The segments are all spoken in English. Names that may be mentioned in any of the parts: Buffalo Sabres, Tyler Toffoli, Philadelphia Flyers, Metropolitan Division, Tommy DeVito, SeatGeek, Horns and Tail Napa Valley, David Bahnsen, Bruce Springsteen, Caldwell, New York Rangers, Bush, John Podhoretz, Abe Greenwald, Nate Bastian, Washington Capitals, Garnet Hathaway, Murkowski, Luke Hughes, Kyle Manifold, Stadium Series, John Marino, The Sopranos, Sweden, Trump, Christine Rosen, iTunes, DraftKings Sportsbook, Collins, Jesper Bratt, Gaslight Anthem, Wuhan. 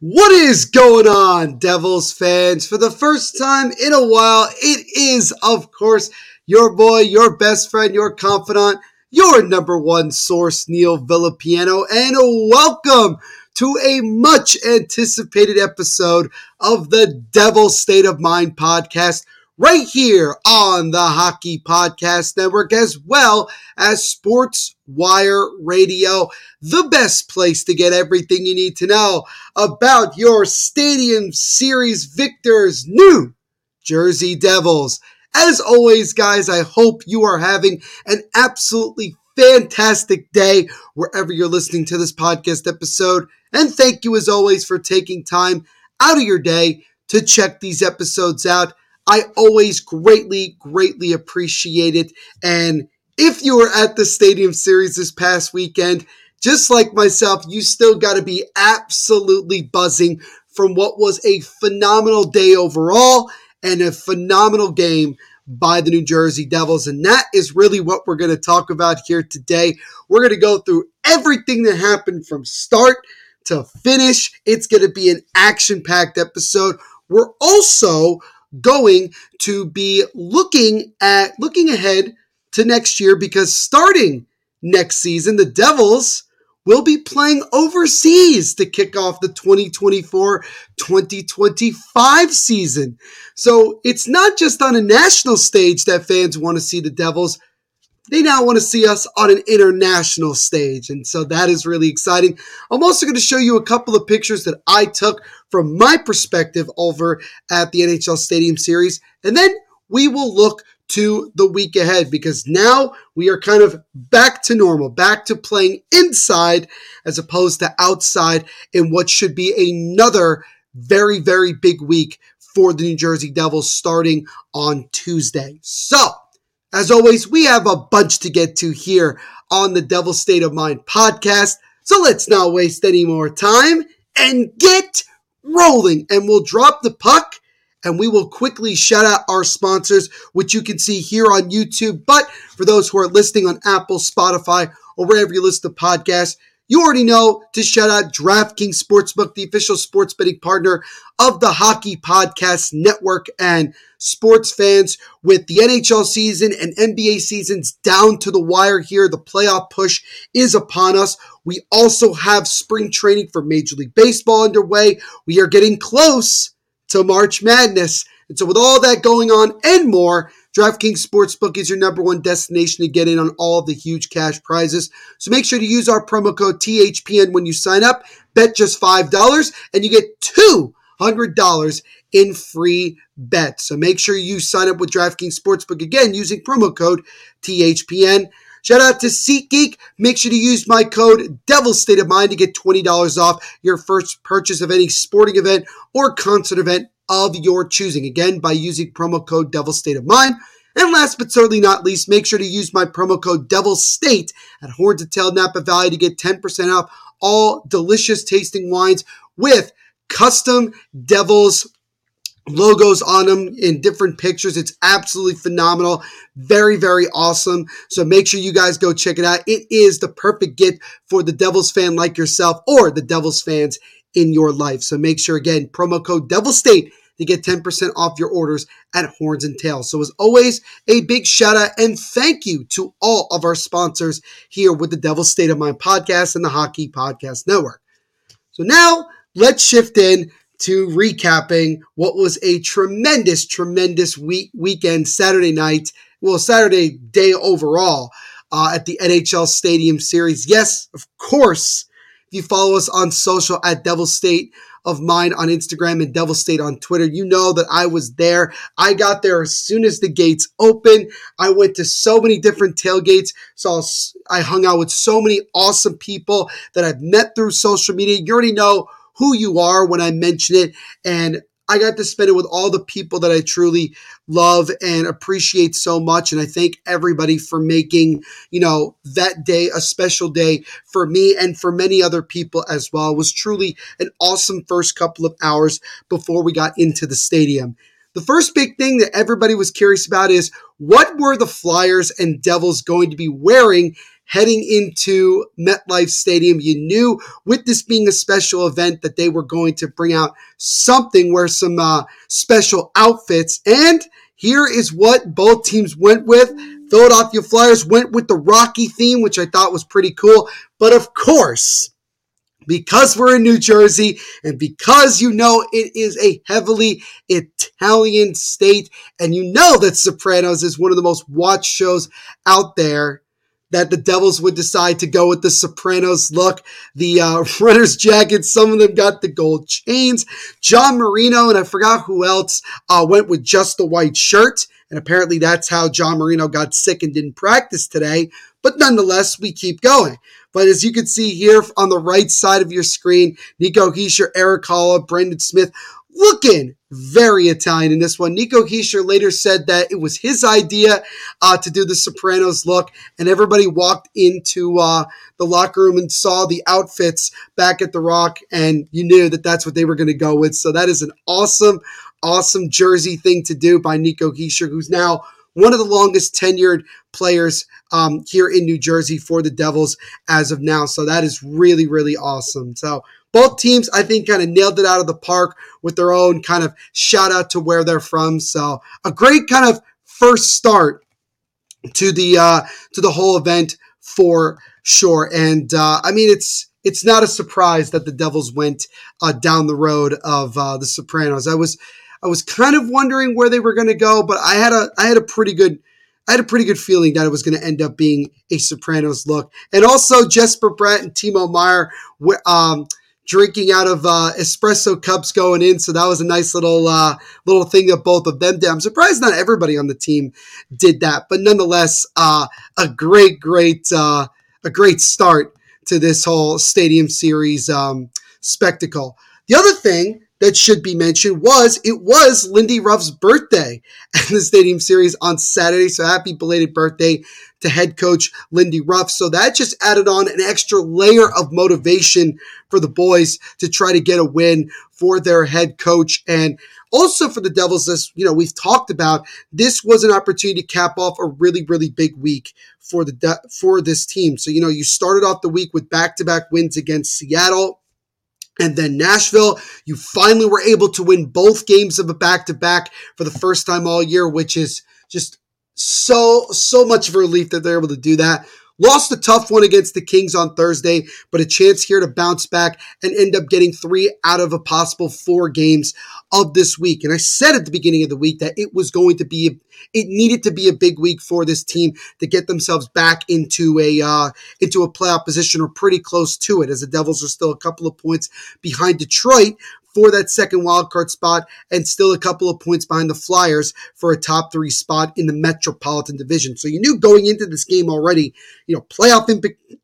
What is going on, Devils fans? For the first time in a while, it is, of course, your boy, your best friend, your confidant, your number one source, Neil Villapiano, and welcome to a much-anticipated episode of the Devil's State of Mind podcast right here on the Hockey Podcast Network, as well as Sports Wire Radio, the best place to get everything you need to know about your Stadium Series victors, New Jersey Devils. As always, guys, I hope you are having an absolutely fantastic day wherever you're listening to this podcast episode. And thank you, as always, for taking time out of your day to check these episodes out. I always greatly appreciate it. And if you were at the Stadium Series this past weekend, just like myself, you still got to be absolutely buzzing from what was a phenomenal day overall and a phenomenal game by the New Jersey Devils. And that is really what we're going to talk about here today. We're going to go through everything that happened from start to finish. It's going to be an action-packed episode. We're also going to be looking ahead to next year, because starting next season, the Devils will be playing overseas to kick off the 2024-2025 season. So it's not just on a national stage that fans want to see the Devils. They now want to see us on an international stage, and so that is really exciting. I'm also going to show you a couple of pictures that I took from my perspective over at the NHL Stadium Series, and then we will look to the week ahead, because now we are kind of back to normal, back to playing inside as opposed to outside in what should be another very, very big week for the New Jersey Devils starting on Tuesday. So, as always, we have a bunch to get to here on the Devil's State of Mind podcast, so let's not waste any more time and get rolling. And we'll drop the puck, and we will quickly shout out our sponsors, which you can see here on YouTube. But for those who are listening on Apple, Spotify, or wherever you listen to podcasts, you already know to shout out DraftKings Sportsbook, the official sports betting partner of the Hockey Podcast Network, and sports fans, with the NHL season and NBA seasons down to the wire here, the playoff push is upon us. We also have spring training for Major League Baseball underway. We are getting close to March Madness. And so with all that going on and more, DraftKings Sportsbook is your number one destination to get in on all of the huge cash prizes. So make sure to use our promo code THPN when you sign up. Bet just $5 and you get $200 in free bets. So make sure you sign up with DraftKings Sportsbook again using promo code THPN. Shout out to SeatGeek. Make sure to use my code DevilStateOfMind to get $20 off your first purchase of any sporting event or concert event of your choosing, again, by using promo code DevilStateOfMind. And last but certainly not least, make sure to use my promo code DevilState at Horns and Tail Napa Valley to get 10% off all delicious tasting wines with custom Devils logos on them in different pictures. It's absolutely phenomenal. Very, very awesome. So make sure you guys go check it out. It is the perfect gift for the Devils fan like yourself or the Devils fans in your life. So make sure, again, promo code DevilState to get 10% off your orders at Horns and Tail. So as always, a big shout out and thank you to all of our sponsors here with the Devil's State of Mind podcast and the Hockey Podcast Network. So now let's shift in to recapping what was a tremendous, tremendous weekend, Saturday night, well, Saturday day overall at the NHL Stadium Series. Yes, of course, if you follow us on social at Devil State of Mind on Instagram and Devil State on Twitter, you know that I was there. I got there as soon as the gates opened. I went to so many different tailgates. So I hung out with so many awesome people that I've met through social media. You already know who you are when I mention it. And I got to spend it with all the people that I truly love and appreciate so much. And I thank everybody for making, you know, that day a special day for me and for many other people as well. It was truly an awesome first couple of hours before we got into the stadium. The first big thing that everybody was curious about is what were the Flyers and Devils going to be wearing heading into MetLife Stadium. You knew with this being a special event that they were going to bring out something, wear some special outfits. And here is what both teams went with. Philadelphia Flyers went with the Rocky theme, which I thought was pretty cool. But of course, because we're in New Jersey and because you know it is a heavily Italian state and you know that Sopranos is one of the most watched shows out there, that the Devils would decide to go with the Sopranos look, the runner's jackets. Some of them got the gold chains. John Marino, and I forgot who else, went with just the white shirt. And apparently that's how John Marino got sick and didn't practice today. But nonetheless, we keep going. But as you can see here on the right side of your screen, Nico Hischier, Erik Haula, Brandon Smith, looking very Italian in this one. Nico Hischier later said that it was his idea to do the Sopranos look, and everybody walked into the locker room and saw the outfits back at The Rock, and you knew that that's what they were going to go with. So that is an awesome, awesome Jersey thing to do by Nico Hischier, who's now one of the longest tenured players here in New Jersey for the Devils as of now. So that is really, really awesome. So both teams, I think, kind of nailed it out of the park with their own kind of shout out to where they're from. So a great kind of first start to the whole event for sure. And I mean, it's not a surprise that the Devils went down the road of the Sopranos. I was kind of wondering where they were going to go, but I had a pretty good feeling that it was going to end up being a Sopranos look. And also Jesper Bratt and Timo Meyer drinking out of espresso cups going in. So that was a nice little thing that both of them did. I'm surprised not everybody on the team did that, but nonetheless, a great start to this whole Stadium Series spectacle. The other thing that should be mentioned was it was Lindy Ruff's birthday at the Stadium Series on Saturday. So happy belated birthday to head coach Lindy Ruff. So that just added on an extra layer of motivation for the boys to try to get a win for their head coach. And also for the Devils, as you know, we've talked about, this was an opportunity to cap off a really, really big week for this team. So, you know, you started off the week with back-to-back wins against Seattle and then Nashville. You finally were able to win both games of a back-to-back for the first time all year, which is just so much of a relief that they're able to do that. Lost a tough one against the Kings on Thursday, but a chance here to bounce back and end up getting 3 out of a possible 4 games of this week. And I said at the beginning of the week that it needed to be a big week for this team to get themselves back into a playoff position or pretty close to it, as the Devils are still a couple of points behind Detroit for that second wildcard spot and still a couple of points behind the Flyers for a top 3 spot in the Metropolitan Division. So you knew going into this game already, you know, playoff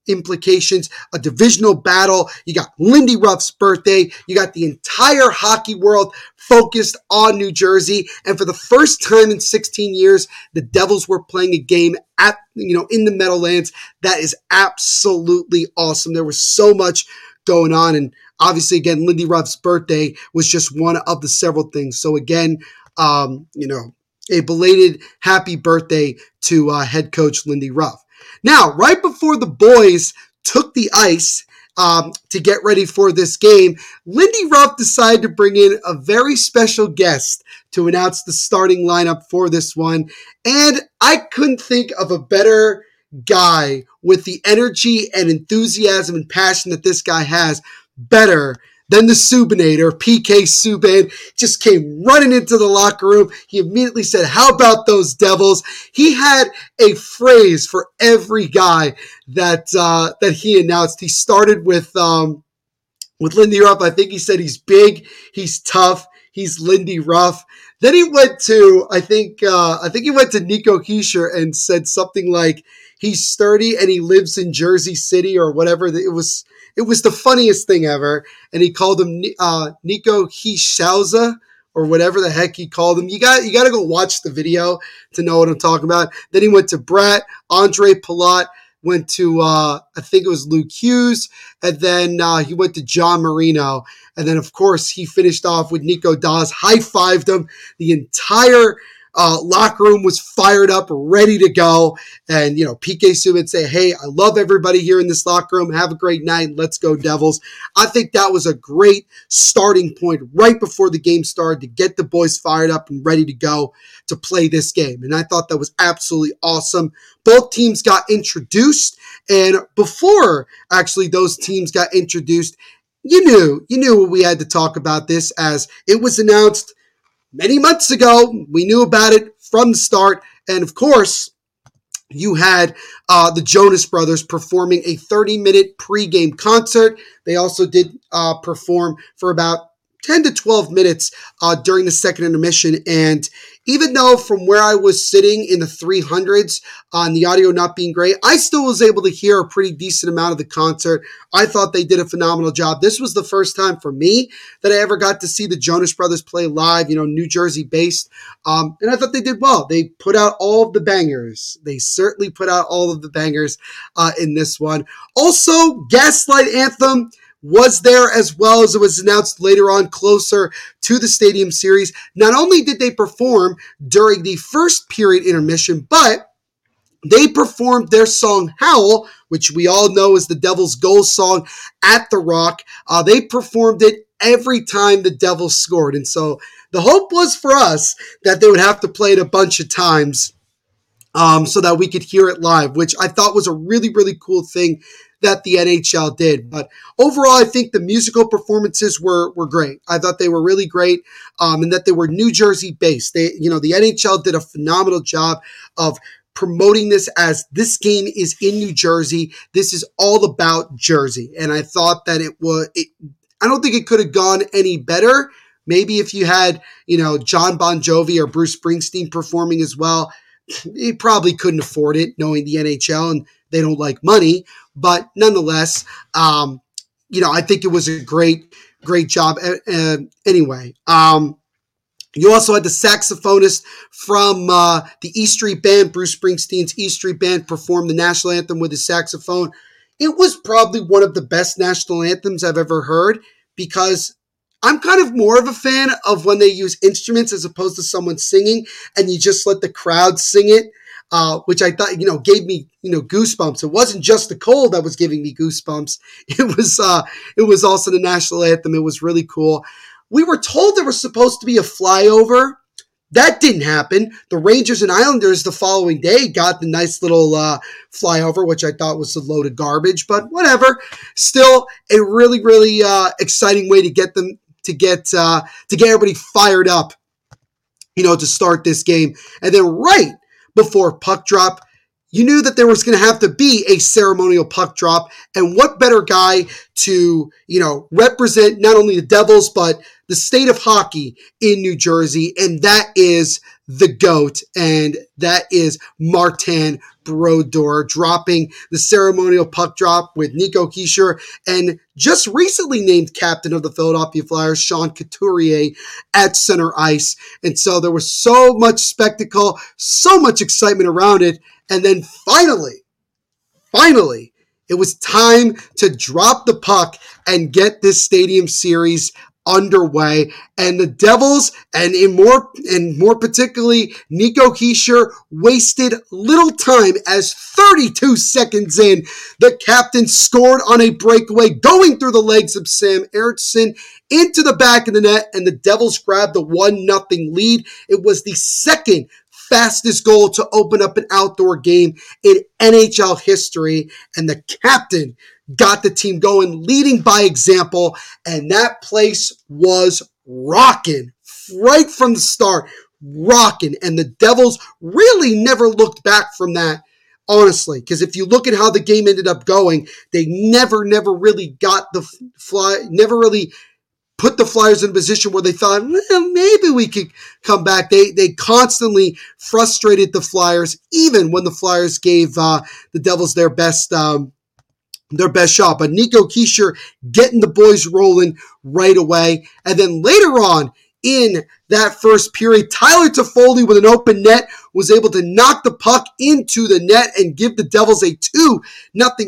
implications, a divisional battle. You got Lindy Ruff's birthday. You got the entire hockey world focused on New Jersey. And for the first time in 16 years, the Devils were playing a game at, you know, in the Meadowlands. That is absolutely awesome. There was so much going on, and obviously, again, Lindy Ruff's birthday was just one of the several things. So again, you know, a belated happy birthday to head coach Lindy Ruff. Now, right before the boys took the ice to get ready for this game, Lindy Ruff decided to bring in a very special guest to announce the starting lineup for this one. And I couldn't think of a better guy with the energy and enthusiasm and passion that this guy has better Then the Subanator, PK Subban, just came running into the locker room. He immediately said, how about those Devils? He had a phrase for every guy that he announced. He started with Lindy Ruff. I think he said he's big, he's tough, he's Lindy Ruff. Then he went to, I think he went to Nico Hischier and said something like, he's sturdy and he lives in Jersey City or whatever. It was the funniest thing ever. And he called him Nico Hischier or whatever the heck he called him. You got to go watch the video to know what I'm talking about. Then he went to Bratt, Andre Palat, went to I think it was Luke Hughes, and then he went to John Marino. And then, of course, he finished off with Nico Diaz, high-fived him. The entire locker room was fired up, ready to go. And, you know, PK Subban say, hey, I love everybody here in this locker room. Have a great night. Let's go, Devils. I think that was a great starting point right before the game started to get the boys fired up and ready to go to play this game. And I thought that was absolutely awesome. Both teams got introduced. And before, actually, those teams got introduced, you knew we had to talk about this as it was announced many months ago. We knew about it from the start. And of course, you had the Jonas Brothers performing a 30-minute pregame concert. They also did perform for about 10 to 12 minutes during the second intermission. And even though from where I was sitting in the 300s on the audio not being great, I still was able to hear a pretty decent amount of the concert. I thought they did a phenomenal job. This was the first time for me that I ever got to see the Jonas Brothers play live, New Jersey based. And I thought they did well. They put out all of the bangers. They certainly put out all of the bangers in this one. Also, Gaslight Anthem was there as well, as it was announced later on closer to the Stadium Series. Not only did they perform during the first period intermission, but they performed their song Howl, which we all know is the Devils' goal song at The Rock. They performed it every time the Devils scored. And so the hope was for us that they would have to play it a bunch of times so that we could hear it live, which I thought was a really, really cool thing that the NHL did. But overall, I think the musical performances were great. I thought they were really great, and that they were New Jersey based. The NHL did a phenomenal job of promoting this as this game is in New Jersey. This is all about Jersey. And I thought that I don't think it could have gone any better. Maybe if you had, John Bon Jovi or Bruce Springsteen performing as well, they probably couldn't afford it knowing the NHL and they don't like money. But nonetheless, I think it was a great, great job. Anyway, you also had the saxophonist from the E Street Band, Bruce Springsteen's E Street Band, perform the national anthem with his saxophone. It was probably one of the best national anthems I've ever heard, because I'm kind of more of a fan of when they use instruments as opposed to someone singing and you just let the crowd sing it. Which I thought, gave me, goosebumps. It wasn't just the cold that was giving me goosebumps. It was also the national anthem. It was really cool. We were told there was supposed to be a flyover. That didn't happen. The Rangers and Islanders the following day got the nice little flyover, which I thought was a load of garbage, but whatever. Still a really, really exciting way to get them to get everybody fired up, to start this game. And then right before puck drop, you knew that there was going to have to be a ceremonial puck drop. And what better guy to, represent not only the Devils, but the state of hockey in New Jersey. And that is the GOAT. And that is Martin Brodeur dropping the ceremonial puck drop with Nico Hischier and just recently named captain of the Philadelphia Flyers, Sean Couturier, at center ice. And so there was so much spectacle, so much excitement around it. And then finally, it was time to drop the puck and get this Stadium Series underway. And the Devils, and more particularly Nico Hischier, wasted little time, as 32 seconds in, the captain scored on a breakaway going through the legs of Sam Ernstsson into the back of the net, and the Devils grabbed the 1-0 lead. It was the second fastest goal to open up an outdoor game in NHL history, and the captain got the team going, leading by example, and that place was rocking right from the start, rocking. And the Devils really never looked back from that, honestly, because if you look at how the game ended up going, they never really got the never really put the Flyers in a position where they thought, well, maybe we could come back. They constantly frustrated the Flyers, even when the Flyers gave the Devils their best shot. But Nico Hischier getting the boys rolling right away. And then later on in that first period, Tyler Toffoli with an open net was able to knock the puck into the net and give the Devils a 2-0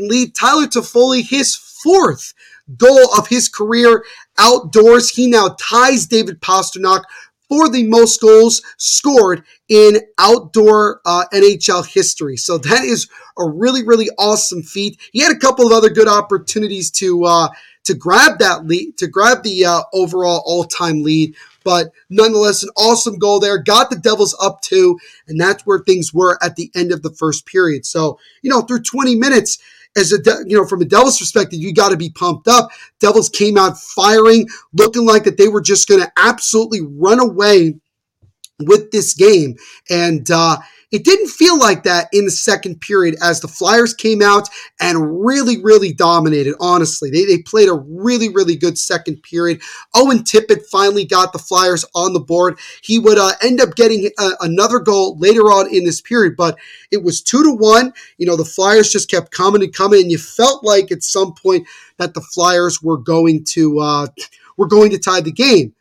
lead. Tyler Toffoli, his fourth goal of his career outdoors. He now ties David Pasternak for the most goals scored in outdoor NHL history. So that is a really, really awesome feat. He had a couple of other good opportunities to grab that lead, to grab the overall all-time lead. But nonetheless, an awesome goal there. Got the Devils up 2, and that's where things were at the end of the first period. So, you know, through 20 minutes, as a, you know, from a Devils perspective, you got to be pumped up. Devils came out firing, looking like that they were just going to absolutely run away with this game. And it didn't feel like that in the second period as the Flyers came out and really, really dominated, honestly. They played a really, really good second period. Owen Tippett finally got the Flyers on the board. He would end up getting another goal later on in this period, but it was 2-1. You know, the Flyers just kept coming and coming, and you felt like at some point that the Flyers were going to tie the game.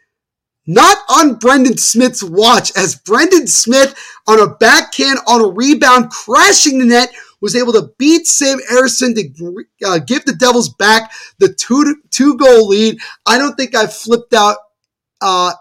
Not on Brendan Smith's watch, as Brendan Smith on a backhand on a rebound, crashing the net, was able to beat Sam Harrison to give the Devils back the 2-goal lead. I don't think I flipped out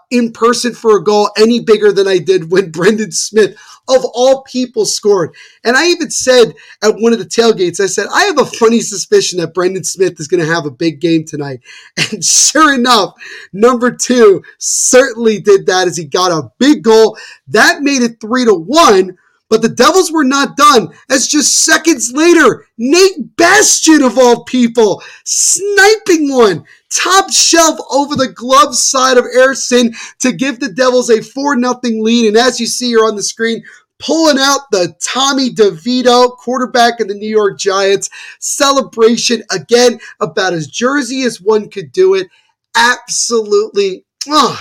in person for a goal any bigger than I did when Brendan Smith, of all people, scored. And I even said at one of the tailgates, I said, I have a funny suspicion that Brendan Smith is going to have a big game tonight. And sure enough, number 2 certainly did that as he got a big goal. That made it 3-1, but the Devils were not done, as just seconds later, Nate Bastian, of all people, sniping one top shelf over the glove side of Harrison to give the Devils a 4-0 lead. And as you see here on the screen, pulling out the Tommy DeVito, quarterback of the New York Giants, celebration again, about as Jersey as one could do it. Absolutely,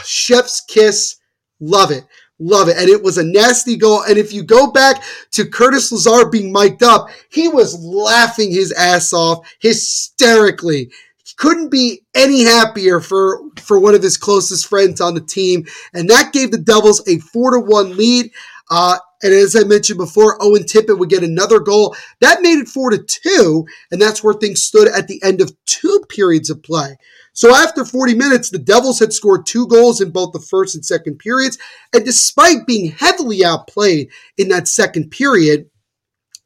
chef's kiss. Love it. Love it. And it was a nasty goal. And if you go back to Curtis Lazar being mic'd up, he was laughing his ass off hysterically. Couldn't be any happier for one of his closest friends on the team. And that gave the Devils a 4-1 lead. And as I mentioned before, Owen Tippett would get another goal. That made it 4-2. And that's where things stood at the end of 2 periods of play. So after 40 minutes, the Devils had scored 2 goals in both the first and second periods. And despite being heavily outplayed in that second period,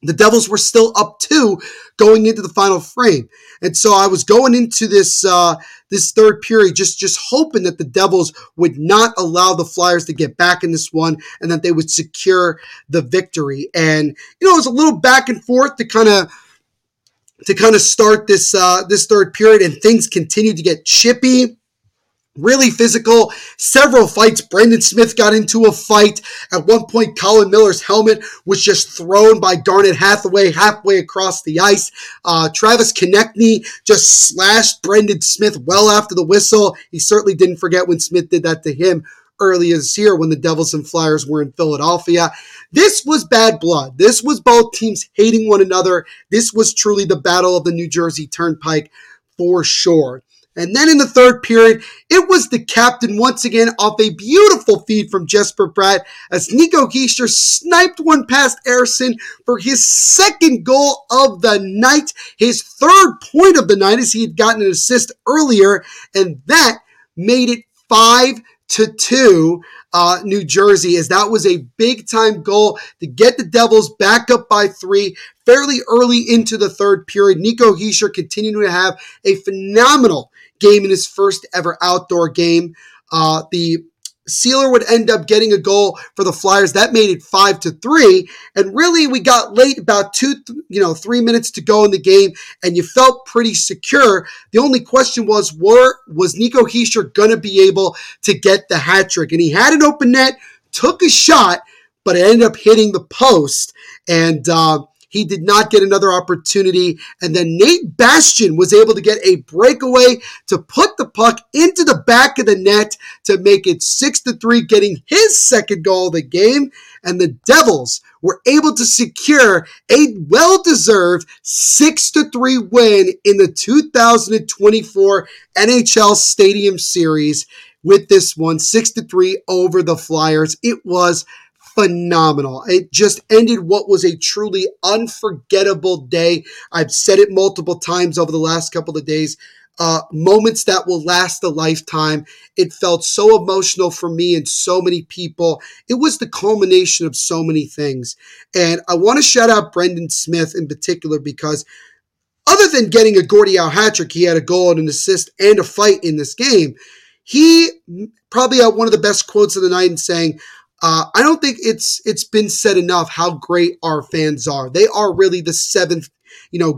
the Devils were still up 2 going into the final frame. And so I was going into this this third period just hoping that the Devils would not allow the Flyers to get back in this one and that they would secure the victory. And, you know, it was a little back and forth to kind of start this this third period, and things continued to get chippy. Really physical, several fights. Brendan Smith got into a fight. At one point, Colin Miller's helmet was just thrown by Garnet Hathaway halfway across the ice. Travis Konecny just slashed Brendan Smith well after the whistle. He certainly didn't forget when Smith did that to him earlier this year when the Devils and Flyers were in Philadelphia. This was bad blood. This was both teams hating one another. This was truly the battle of the New Jersey Turnpike for sure. And then in the third period, it was the captain once again off a beautiful feed from Jesper Bratt as Nico Hischier sniped one past Harrison for his second goal of the night, his third point of the night, as he had gotten an assist earlier, and that made it 5-2 New Jersey, as that was a big-time goal to get the Devils back up by 3 fairly early into the third period. Nico Hischier continuing to have a phenomenal game in his first ever outdoor game. The Sealer would end up getting a goal for the Flyers. That made it 5-3. And really, we got late about 3 minutes to go in the game, and you felt pretty secure. The only question was Nico Hischier going to be able to get the hat trick? And he had an open net, took a shot, but it ended up hitting the post. And he did not get another opportunity. And then Nate Bastian was able to get a breakaway to put the puck into the back of the net to make it 6-3, getting his second goal of the game. And the Devils were able to secure a well-deserved 6-3 win in the 2024 NHL Stadium Series with this one, 6-3 over the Flyers. It was phenomenal. It just ended what was a truly unforgettable day. I've said it multiple times over the last couple of days. Moments that will last a lifetime. It felt so emotional for me and so many people. It was the culmination of so many things. And I want to shout out Brandon Smith in particular because other than getting a Gordie Howe hat trick, he had a goal and an assist and a fight in this game. He probably had one of the best quotes of the night in saying, I don't think it's been said enough how great our fans are. They are really the seventh,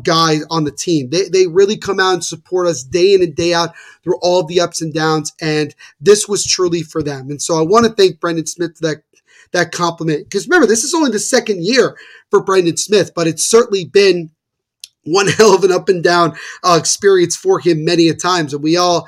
guy on the team. They really come out and support us day in and day out through all the ups and downs. And this was truly for them. And so I want to thank Brendan Smith for that compliment. Because remember, this is only the second year for Brendan Smith, but it's certainly been one hell of an up and down experience for him many a times. And we all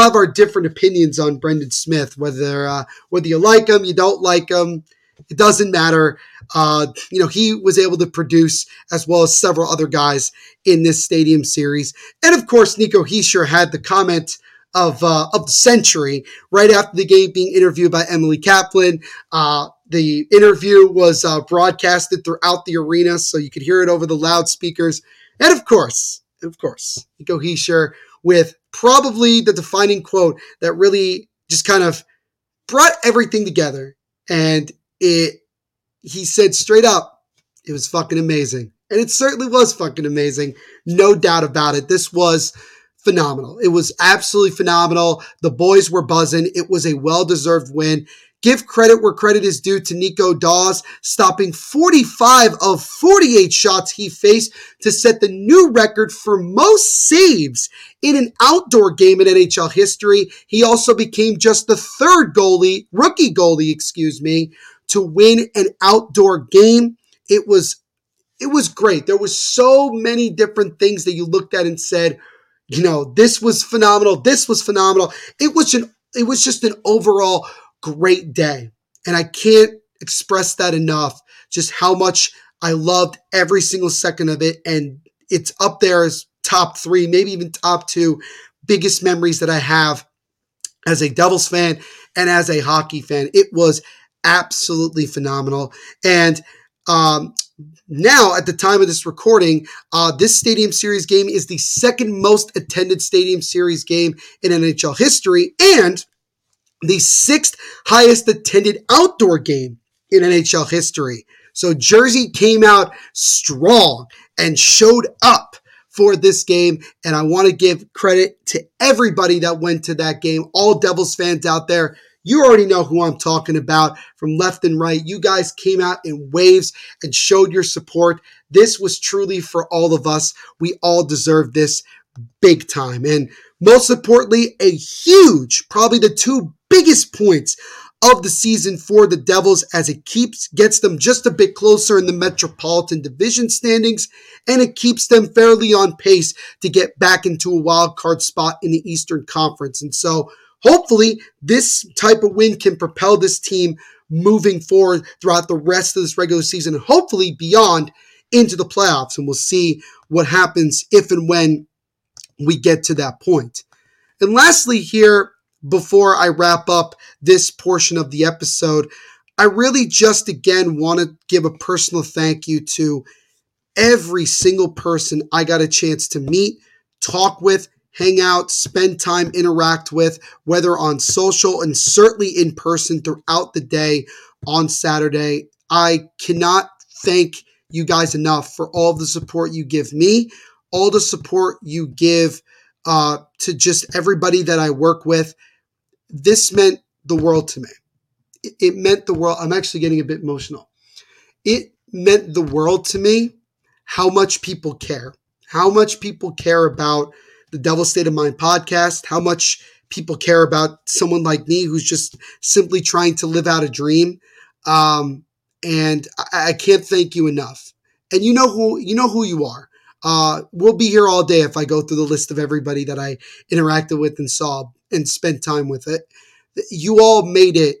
have our different opinions on Brendan Smith, whether you like him, you don't like him, it doesn't matter. He was able to produce as well as several other guys in this Stadium Series. And of course, Nico Hischier had the comment of the century right after the game, being interviewed by Emily Kaplan. The interview was broadcasted throughout the arena, so you could hear it over the loudspeakers. And of course, Nico Hischier with probably the defining quote that really just kind of brought everything together. And he said straight up, it was fucking amazing. And it certainly was fucking amazing. No doubt about it. This was phenomenal. It was absolutely phenomenal. The boys were buzzing. It was a well-deserved win. Give credit where credit is due to Nico Diaz, stopping 45 of 48 shots he faced to set the new record for most saves in an outdoor game in NHL history. He also became just the third rookie goalie, to win an outdoor game. It was great. There was so many different things that you looked at and said, this was phenomenal. This was phenomenal. It was just an overall great day. And I can't express that enough, just how much I loved every single second of it. And it's up there as top three, maybe even top two biggest memories that I have as a Devils fan and as a hockey fan. It was absolutely phenomenal. And now, at the time of this recording, this Stadium Series game is the second most attended Stadium Series game in NHL history, and the sixth highest attended outdoor game in NHL history. So Jersey came out strong and showed up for this game. And I want to give credit to everybody that went to that game. All Devils fans out there, you already know who I'm talking about from left and right. You guys came out in waves and showed your support. This was truly for all of us. We all deserve this big time. And most importantly, a huge, probably the two biggest points of the season for the Devils, as it gets them just a bit closer in the Metropolitan Division standings, and it keeps them fairly on pace to get back into a wild card spot in the Eastern Conference. And so hopefully this type of win can propel this team moving forward throughout the rest of this regular season, and hopefully beyond into the playoffs. And we'll see what happens if and when we get to that point. And lastly here, before I wrap up this portion of the episode, I really just again want to give a personal thank you to every single person I got a chance to meet, talk with, hang out, spend time, interact with, whether on social and certainly in person throughout the day on Saturday. I cannot thank you guys enough for all the support you give me, all the support you give to just everybody that I work with. This meant the world to me. It meant the world. I'm actually getting a bit emotional. It meant the world to me how much people care, how much people care about the Devil State of Mind podcast, how much people care about someone like me who's just simply trying to live out a dream. And I can't thank you enough. And you know who you are. We'll be here all day if I go through the list of everybody that I interacted with and saw and spent time with it. You all made it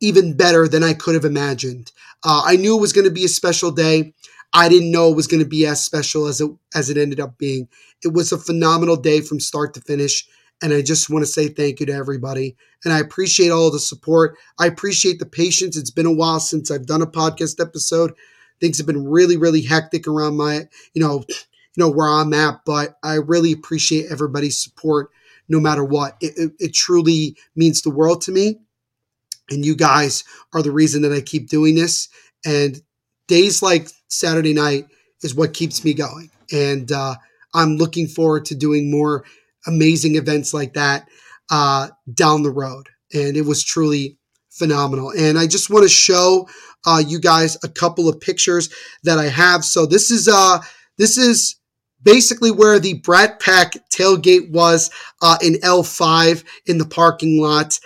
even better than I could have imagined. I knew it was going to be a special day. I didn't know it was going to be as special as it ended up being. It was a phenomenal day from start to finish. And I just want to say thank you to everybody. And I appreciate all the support. I appreciate the patience. It's been a while since I've done a podcast episode. Things have been really, really hectic around my, you know where I'm at. But I really appreciate everybody's support no matter what. It truly means the world to me. And you guys are the reason that I keep doing this. And days like Saturday night is what keeps me going. And I'm looking forward to doing more amazing events like that down the road. And it was truly phenomenal. And I just want to show you guys a couple of pictures that I have. So this is basically where the Brat Pack tailgate was in L5 in the parking lot.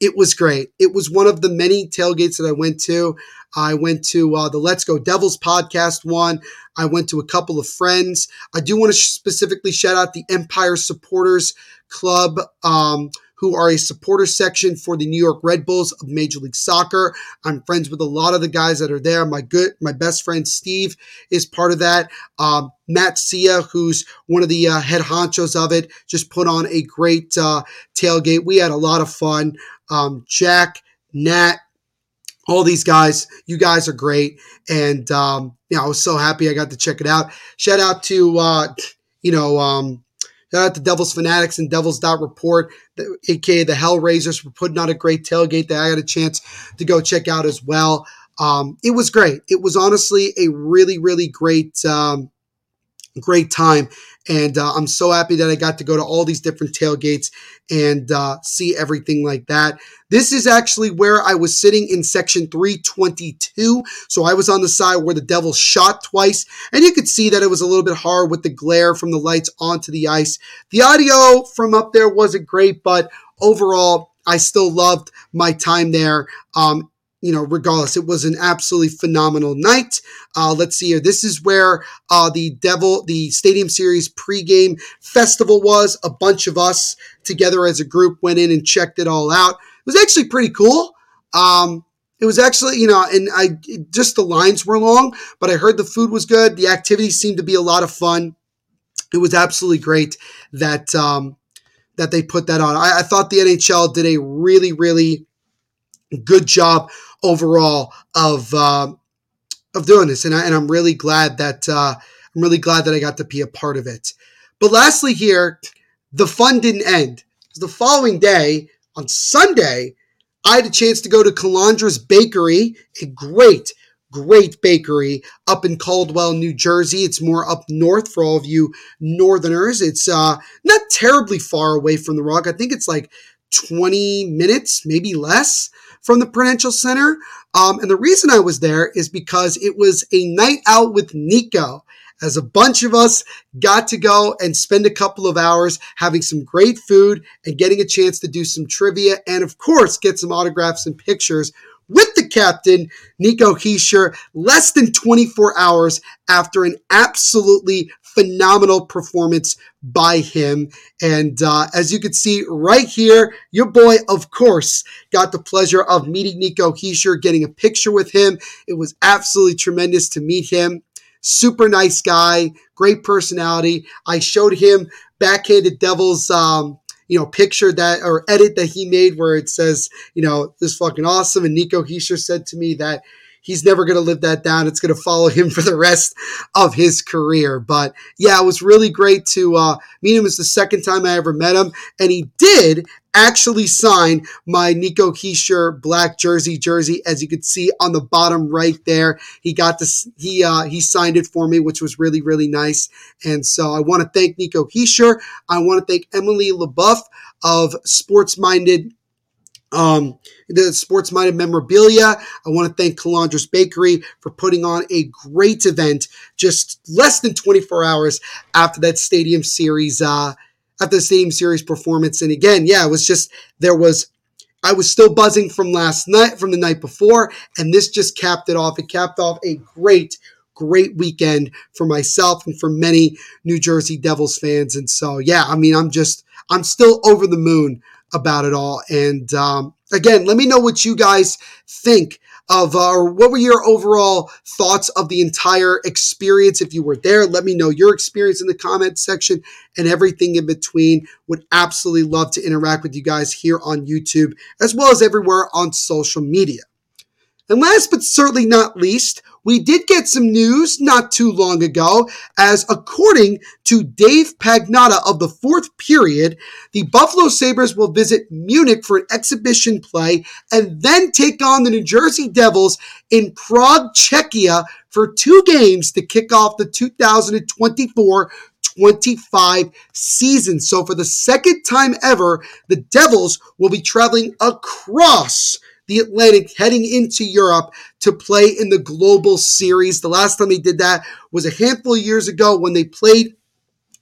It was great. It was one of the many tailgates that I went to. I went to the Let's Go Devils podcast one. I went to a couple of friends. I do want to specifically shout out the Empire Supporters Club, who are a supporter section for the New York Red Bulls of Major League Soccer. I'm friends with a lot of the guys that are there. My best friend Steve is part of that. Matt Sia, who's one of the head honchos of it, just put on a great tailgate. We had a lot of fun. Jack, Nat, all these guys, you guys are great. And I was so happy I got to check it out. Shout out to, shout out to Devils Fanatics and Devils.Report, a.k.a. the Hellraisers, for putting on a great tailgate that I had a chance to go check out as well. It was great. It was honestly a really, really great great time. And I'm so happy that I got to go to all these different tailgates and see everything like that. This is actually where I was sitting in section 322. So I was on the side where the Devils shot twice. And you could see that it was a little bit hard with the glare from the lights onto the ice. The audio from up there wasn't great, but overall, I still loved my time there. Regardless, it was an absolutely phenomenal night. Let's see here. This is where the Stadium Series pregame festival was. A bunch of us together as a group went in and checked it all out. It was actually pretty cool. It was actually, the lines were long, but I heard the food was good. The activities seemed to be a lot of fun. It was absolutely great that they put that on. I thought the NHL did a really, really good job overall of doing this, and I'm really glad that I got to be a part of it. But lastly, here, the fun didn't end. The following day, on Sunday, I had a chance to go to Calandra's Bakery, a great bakery up in Caldwell, New Jersey. It's more up north for all of you northerners. It's not terribly far away from The Rock. I think it's like 20 minutes, maybe less, from the Prudential Center. And the reason I was there is because it was a night out with Nico, as a bunch of us got to go and spend a couple of hours having some great food and getting a chance to do some trivia and, of course, get some autographs and pictures with the captain, Nico Hischier, less than 24 hours after an absolutely phenomenal performance by him. And as you can see right here, your boy, of course, got the pleasure of meeting Nico Hischier, getting a picture with him. It was absolutely tremendous to meet him. Super nice guy, great personality. I showed him Backhanded Devils, picture that, or edit that he made where it says, this fucking awesome. And Nico Hischier said to me that he's never going to live that down. It's going to follow him for the rest of his career. But yeah, it was really great to meet him. It's the second time I ever met him. And he did actually sign my Nico Hischier black jersey, as you can see on the bottom right there. He got this. He signed it for me, which was really, really nice. And so I want to thank Nico Hischier. I want to thank Emily LaBeouf of Sports Minded The sports-minded memorabilia. I want to thank Calandra's Bakery for putting on a great event just less than 24 hours after that Stadium Series, performance. And again, yeah, it was just, I was still buzzing from last night, from the night before, and this just capped it off. It capped off a great weekend for myself and for many New Jersey Devils fans. And so, yeah, I mean, I'm still over the moon about it all. And again, let me know what you guys think of, what were your overall thoughts of the entire experience? If you were there, let me know your experience in the comments section and everything in between. Would absolutely love to interact with you guys here on YouTube as well as everywhere on social media. And last but certainly not least, we did get some news not too long ago, as according to Dave Pagnotta of the Fourth Period, the Buffalo Sabres will visit Munich for an exhibition play and then take on the New Jersey Devils in Prague, Czechia for two games to kick off the 2024-25 season. So for the second time ever, the Devils will be traveling across the Atlantic, heading into Europe to play in the Global Series. The last time they did that was a handful of years ago when they played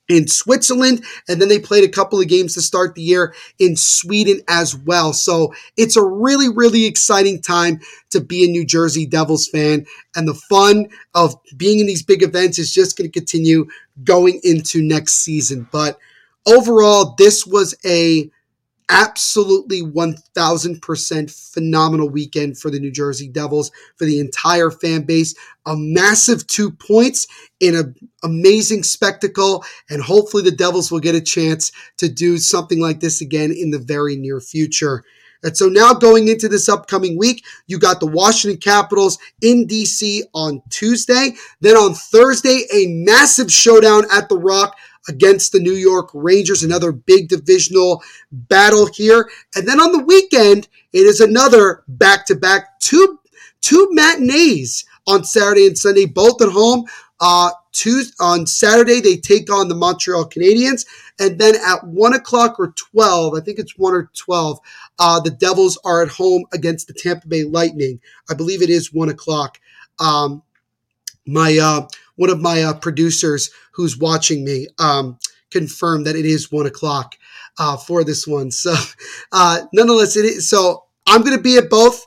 in Switzerland, and then they played a couple of games to start the year in Sweden as well. So it's a really, really exciting time to be a New Jersey Devils fan, and the fun of being in these big events is just going to continue going into next season. But overall, this was a absolutely 1,000% phenomenal weekend for the New Jersey Devils, for the entire fan base. A massive 2 points in an amazing spectacle, and hopefully the Devils will get a chance to do something like this again in the very near future. And so now going into this upcoming week, you got the Washington Capitals in D.C. on Tuesday. Then on Thursday, a massive showdown at The Rock against the New York Rangers, another big divisional battle here. And then on the weekend, it is another back-to-back, two matinees on Saturday and Sunday, both at home. On Saturday, they take on the Montreal Canadiens. And then at 1 o'clock or 12, I think it's 1 or 12, the Devils are at home against the Tampa Bay Lightning. I believe it is 1 o'clock. One of my producers who's watching me confirmed that it is 1 o'clock for this one. So nonetheless, it is. So I'm going to be at both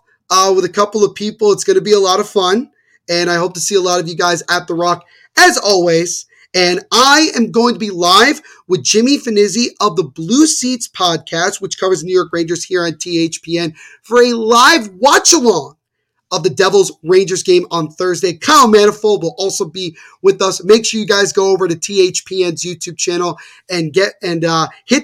with a couple of people. It's going to be a lot of fun, and I hope to see a lot of you guys at The Rock as always. And I am going to be live with Jimmy Finizzi of the Blue Seats podcast, which covers the New York Rangers here on THPN, for a live watch along of the Devils-Rangers game on Thursday. Kyle Manifold will also be with us. Make sure you guys go over to THPN's YouTube channel and hit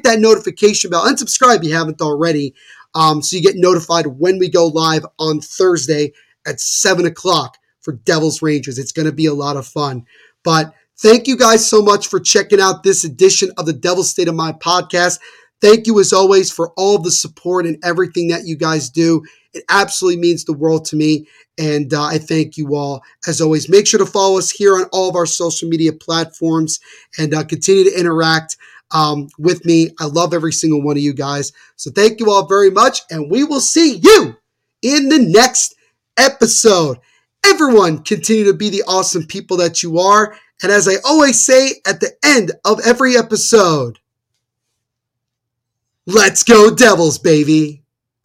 that notification bell and subscribe if you haven't already, so you get notified when we go live on Thursday at 7 o'clock for Devils-Rangers. It's going to be a lot of fun. But thank you guys so much for checking out this edition of the Devil's State of Mind podcast. Thank you, as always, for all the support and everything that you guys do. It absolutely means the world to me, and I thank you all, as always. Make sure to follow us here on all of our social media platforms and continue to interact with me. I love every single one of you guys. So thank you all very much, and we will see you in the next episode. Everyone, continue to be the awesome people that you are. And as I always say at the end of every episode, let's go Devils, baby.